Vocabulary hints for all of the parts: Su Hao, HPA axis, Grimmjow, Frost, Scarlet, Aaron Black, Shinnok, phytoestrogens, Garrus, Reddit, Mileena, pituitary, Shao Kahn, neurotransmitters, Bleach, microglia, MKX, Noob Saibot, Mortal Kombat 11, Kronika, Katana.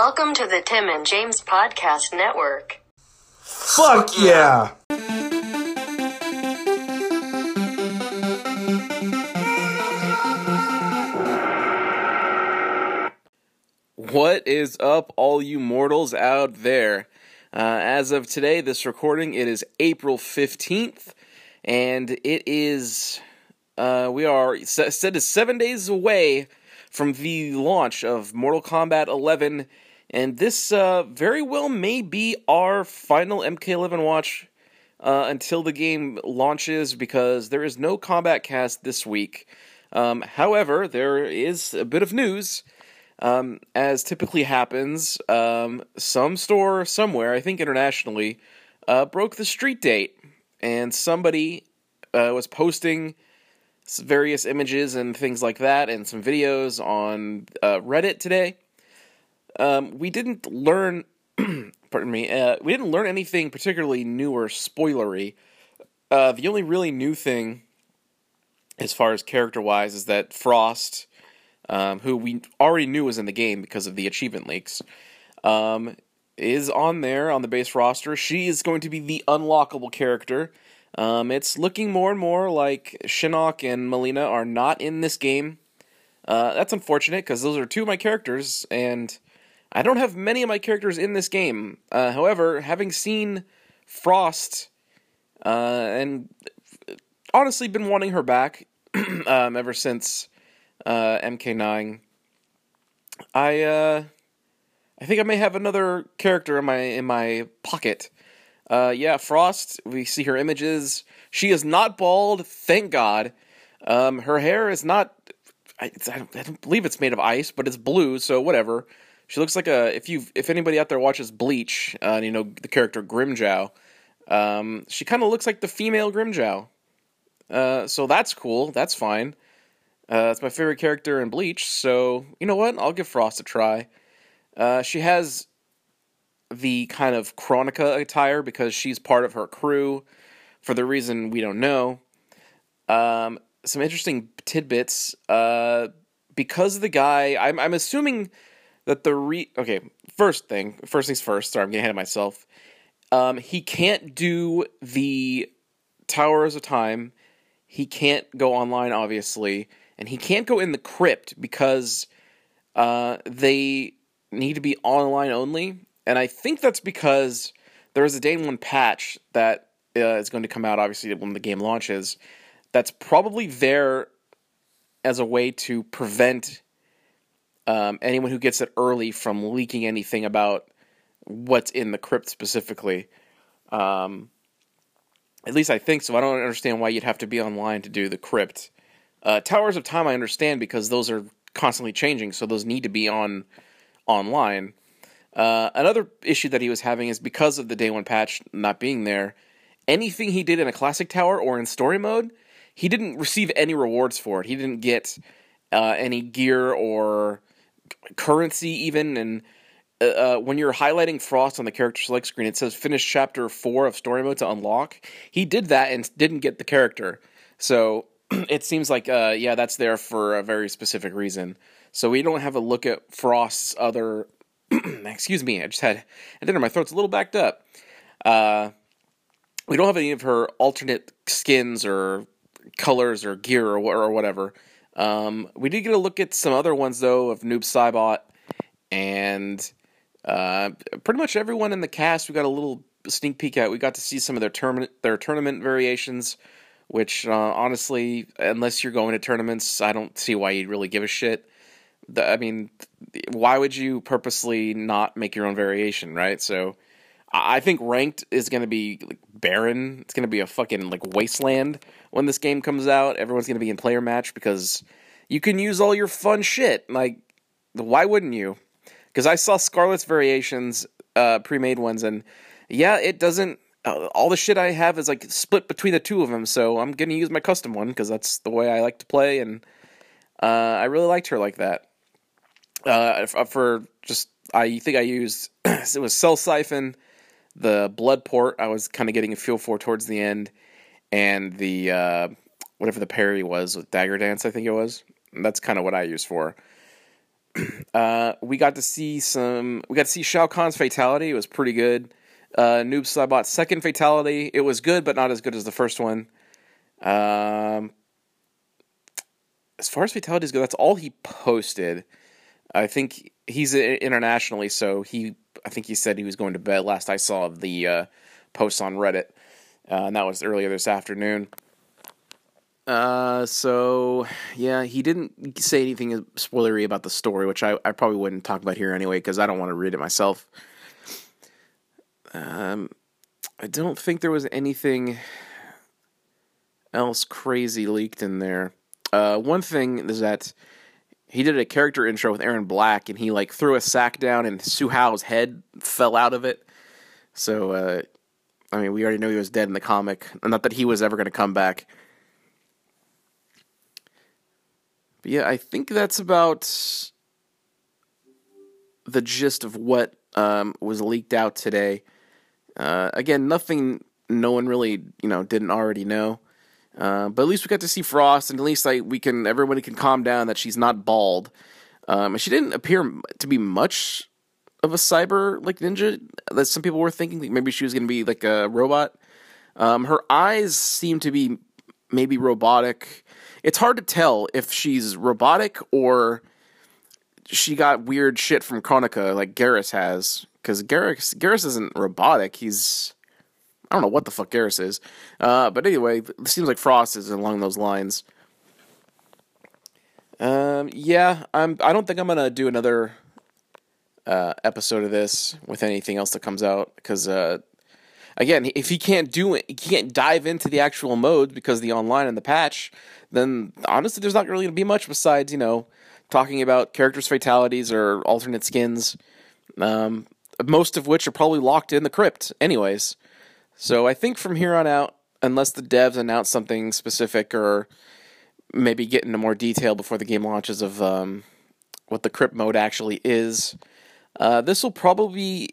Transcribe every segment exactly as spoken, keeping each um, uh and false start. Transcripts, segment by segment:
Welcome to the Tim and James Podcast Network. Fuck yeah! What is up, all you mortals out there? Uh, as of today, this recording, it is April fifteenth, and it is, uh, we are, said is seven days away from the launch of Mortal Kombat eleven, and this uh, very well may be our final M K eleven watch uh, until the game launches, because there is no combat cast this week. Um, however, there is a bit of news, um, as typically happens. Um, some store somewhere, I think internationally, uh, broke the street date, and somebody uh, was posting various images and things like that, and some videos on uh, Reddit today. Um, we didn't learn, pardon me, uh, we didn't learn anything particularly new or spoilery. Uh, the only really new thing, as far as character-wise, is that Frost, um, who we already knew was in the game because of the achievement leaks, um, is on there on the base roster. She is going to be the unlockable character. Um, it's looking more and more like Shinnok and Mileena are not in this game. Uh, that's unfortunate, because those are two of my characters, and I don't have many of my characters in this game. Uh, however, having seen Frost, uh, and honestly been wanting her back um, ever since uh, M K nine, I uh, I think I may have another character in my in my pocket. Uh, yeah, Frost, we see her images. She is not bald, thank God. Um, her hair is not, I, it's, I, don't, I don't believe it's made of ice, but it's blue, so whatever. She looks like a, if you, if anybody out there watches Bleach, uh, you know, the character Grimmjow, um, she kind of looks like the female Grimmjow. Uh, so that's cool, that's fine. Uh, it's my favorite character in Bleach, so, you know what, I'll give Frost a try. Uh, she has the kind of Kronika attire, because she's part of her crew, for the reason we don't know. Um, some interesting tidbits, uh, because the guy, I'm, I'm assuming that the re, okay, first thing, first things first, sorry, I'm getting ahead of myself, um, he can't do the Towers of Time, he can't go online, obviously, and he can't go in the crypt, because, uh, they need to be online only. And I think that's because there is a day one patch that uh, is going to come out, obviously, when the game launches. That's probably there as a way to prevent um, anyone who gets it early from leaking anything about what's in the crypt specifically. Um, at least I think so. I don't understand why you'd have to be online to do the crypt. Uh, Towers of Time I understand, because those are constantly changing, so those need to be on online. Uh, another issue that he was having is because of the day one patch not being there, anything he did in a classic tower or in story mode, he didn't receive any rewards for it. He didn't get uh, any gear or currency even. And uh, when you're highlighting Frost on the character select screen, it says finish chapter four of story mode to unlock. He did that and didn't get the character. So it seems like, uh, yeah, that's there for a very specific reason. So we don't have a look at Frost's other excuse me, I just had dinner, my throat's a little backed up. Uh, we don't have any of her alternate skins or colors or gear or, or whatever. Um, we did get a look at some other ones, though, of Noob Saibot, and uh, pretty much everyone in the cast we got a little sneak peek at. We got to see some of their, term- their tournament variations, which, uh, honestly, unless you're going to tournaments, I don't see why you'd really give a shit. I mean, why would you purposely not make your own variation, right? So, I think ranked is going to be like barren. It's going to be a fucking like wasteland when this game comes out. Everyone's going to be in player match, because you can use all your fun shit. Like, why wouldn't you? Because I saw Scarlet's variations, uh, pre-made ones, and yeah, it doesn't. Uh, all the shit I have is like split between the two of them. So I'm going to use my custom one, because that's the way I like to play, and uh, I really liked her like that. Uh, for just, I think I used, it was Cell Siphon, the Blood Port I was kind of getting a feel for towards the end, and the, uh, whatever the parry was with Dagger Dance, I think it was. And that's kind of what I used for. uh, we got to see some. We got to see Shao Kahn's fatality. It was pretty good. Uh, Noob Saibot's second fatality. It was good, but not as good as the first one. Um, as far as fatalities go, that's all he posted. I think he's internationally, so he. I think he said he was going to bed. Last I saw the uh, posts on Reddit, uh, and that was earlier this afternoon. Uh, so, yeah, he didn't say anything spoilery about the story, which I, I probably wouldn't talk about here anyway, because I don't want to read it myself. Um, I don't think there was anything else crazy leaked in there. Uh, one thing is that he did a character intro with Aaron Black, and he, like, threw a sack down, and Su Hao's head fell out of it. So, uh, I mean, we already know he was dead in the comic. Not that he was ever going to come back. But yeah, I think that's about the gist of what um, was leaked out today. Uh, again, nothing no one really, you know, didn't already know. Uh, but at least we got to see Frost, and at least like we can, everybody can calm down that she's not bald. Um, and she didn't appear to be much of a cyber like ninja that some people were thinking. Like maybe she was going to be like a robot. Um, her eyes seem to be maybe robotic. It's hard to tell if she's robotic or she got weird shit from Kronika, like Garrus has. Because Garrus, Garrus isn't robotic. He's... I don't know what the fuck Garrus is. Uh, but anyway, it seems like Frost is along those lines. Um, yeah, I'm, I don't think I'm going to do another uh, episode of this with anything else that comes out. Because, uh, again, if he can't do it, he can't dive into the actual mode because of the online and the patch... Then honestly, there's not really going to be much besides, you know, talking about characters' fatalities or alternate skins, um, most of which are probably locked in the crypt anyways. So I think from here on out, unless the devs announce something specific or maybe get into more detail before the game launches of um, what the crypt mode actually is, uh, this will probably be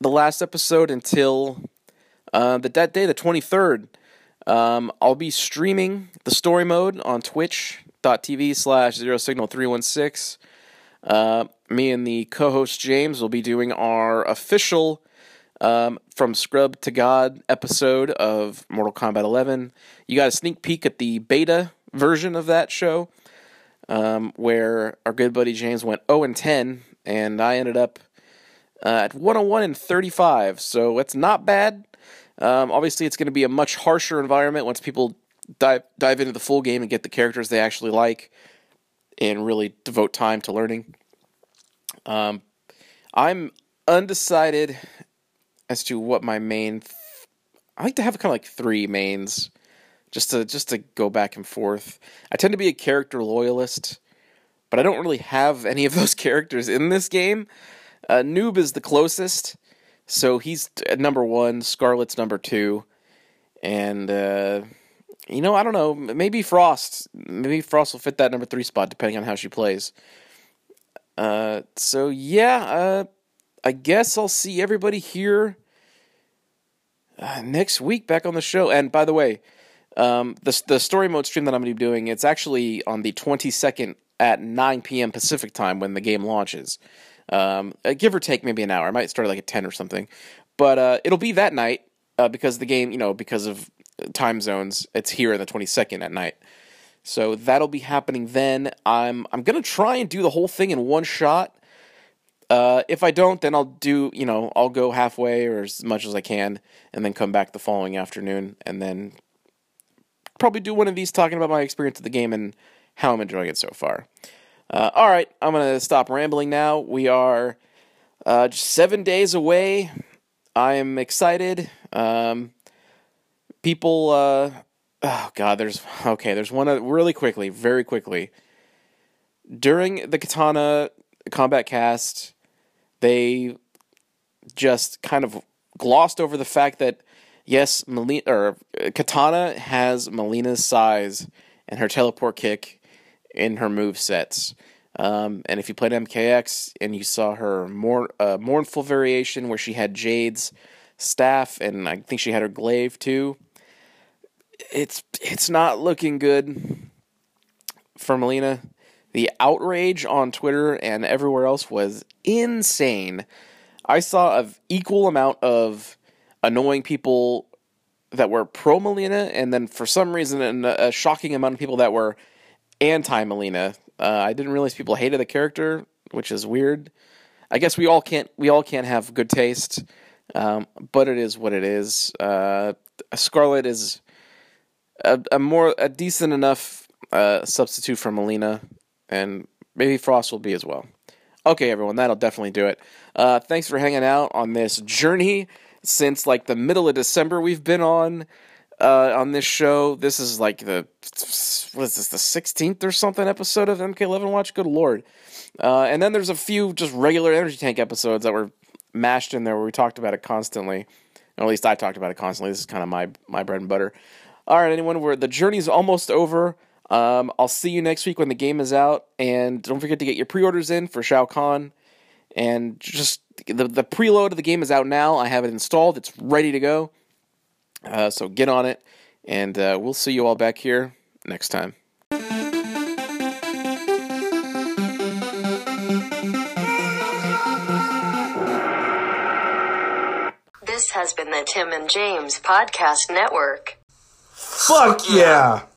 the last episode until uh, the, that day, the twenty-third. Um, I'll be streaming the story mode on twitch dot t v slash zero signal three one six. Uh, me and the co-host James will be doing our official um, From Scrub to God episode of Mortal Kombat eleven. You got a sneak peek at the beta version of that show, um, where our good buddy James went oh and ten, and I ended up uh, at one oh one and thirty-five, so it's not bad. Um, obviously, it's going to be a much harsher environment once people dive dive into the full game and get the characters they actually like and really devote time to learning. Um, I'm undecided as to what my main... Th- I like to have kind of like three mains just to just to go back and forth. I tend to be a character loyalist, but I don't really have any of those characters in this game. Uh, Noob is the closest... So he's at number one, Scarlet's number two, and, uh, you know, I don't know, maybe Frost, maybe Frost will fit that number three spot, depending on how she plays. Uh, so yeah, uh, I guess I'll see everybody here uh, next week back on the show. And by the way, um, the, the story mode stream that I'm going to be doing, it's actually on the twenty-second at nine p.m. Pacific time when the game launches. Um, give or take maybe an hour. I might start like at ten or something, but, uh, it'll be that night, uh, because the game, you know, because of time zones, it's here on the twenty-second at night. So that'll be happening then. I'm, I'm going to try and do the whole thing in one shot. Uh, if I don't, then I'll do, you know, I'll go halfway or as much as I can and then come back the following afternoon and then probably do one of these talking about my experience of the game and how I'm enjoying it so far. Uh, all right, I'm going to stop rambling now. We are uh, just seven days away. I am excited. Um, people, uh, oh, God, there's, okay, there's one other, really quickly, very quickly. During the Katana Combat Cast, they just kind of glossed over the fact that, yes, Mileena, or Katana has Mileena's size and her teleport kick in her move sets, um, and if you played M K X and you saw her more uh, mournful variation where she had Jade's staff and I think she had her glaive too, it's it's not looking good for Mileena. The outrage on Twitter and everywhere else was insane. I saw an equal amount of annoying people that were pro-Mileena, and then for some reason a shocking amount of people that were anti-Mileena. Uh, I didn't realize people hated the character, which is weird. I guess we all can't we all can't have good taste, um, but it is what it is. Uh, Scarlet is a, a more a decent enough uh, substitute for Mileena, and maybe Frost will be as well. Okay, everyone, that'll definitely do it. Uh, thanks for hanging out on this journey since like the middle of December we've been on uh, on this show. This is like the what is this the sixteenth or something episode of M K eleven Watch. Good lord. Uh, and then there's a few just regular Energy Tank episodes that were mashed in there where we talked about it constantly. Or at least I talked about it constantly. This is kind of my, my bread and butter. All right, anyone, we're, the journey's almost over. Um, I'll see you next week when the game is out. And don't forget to get your pre-orders in for Shao Kahn. And just the, the preload of the game is out now. I have it installed. It's ready to go. Uh, so get on it. And uh, we'll see you all back here next time. This has been the Tim and James Podcast Network. Fuck yeah!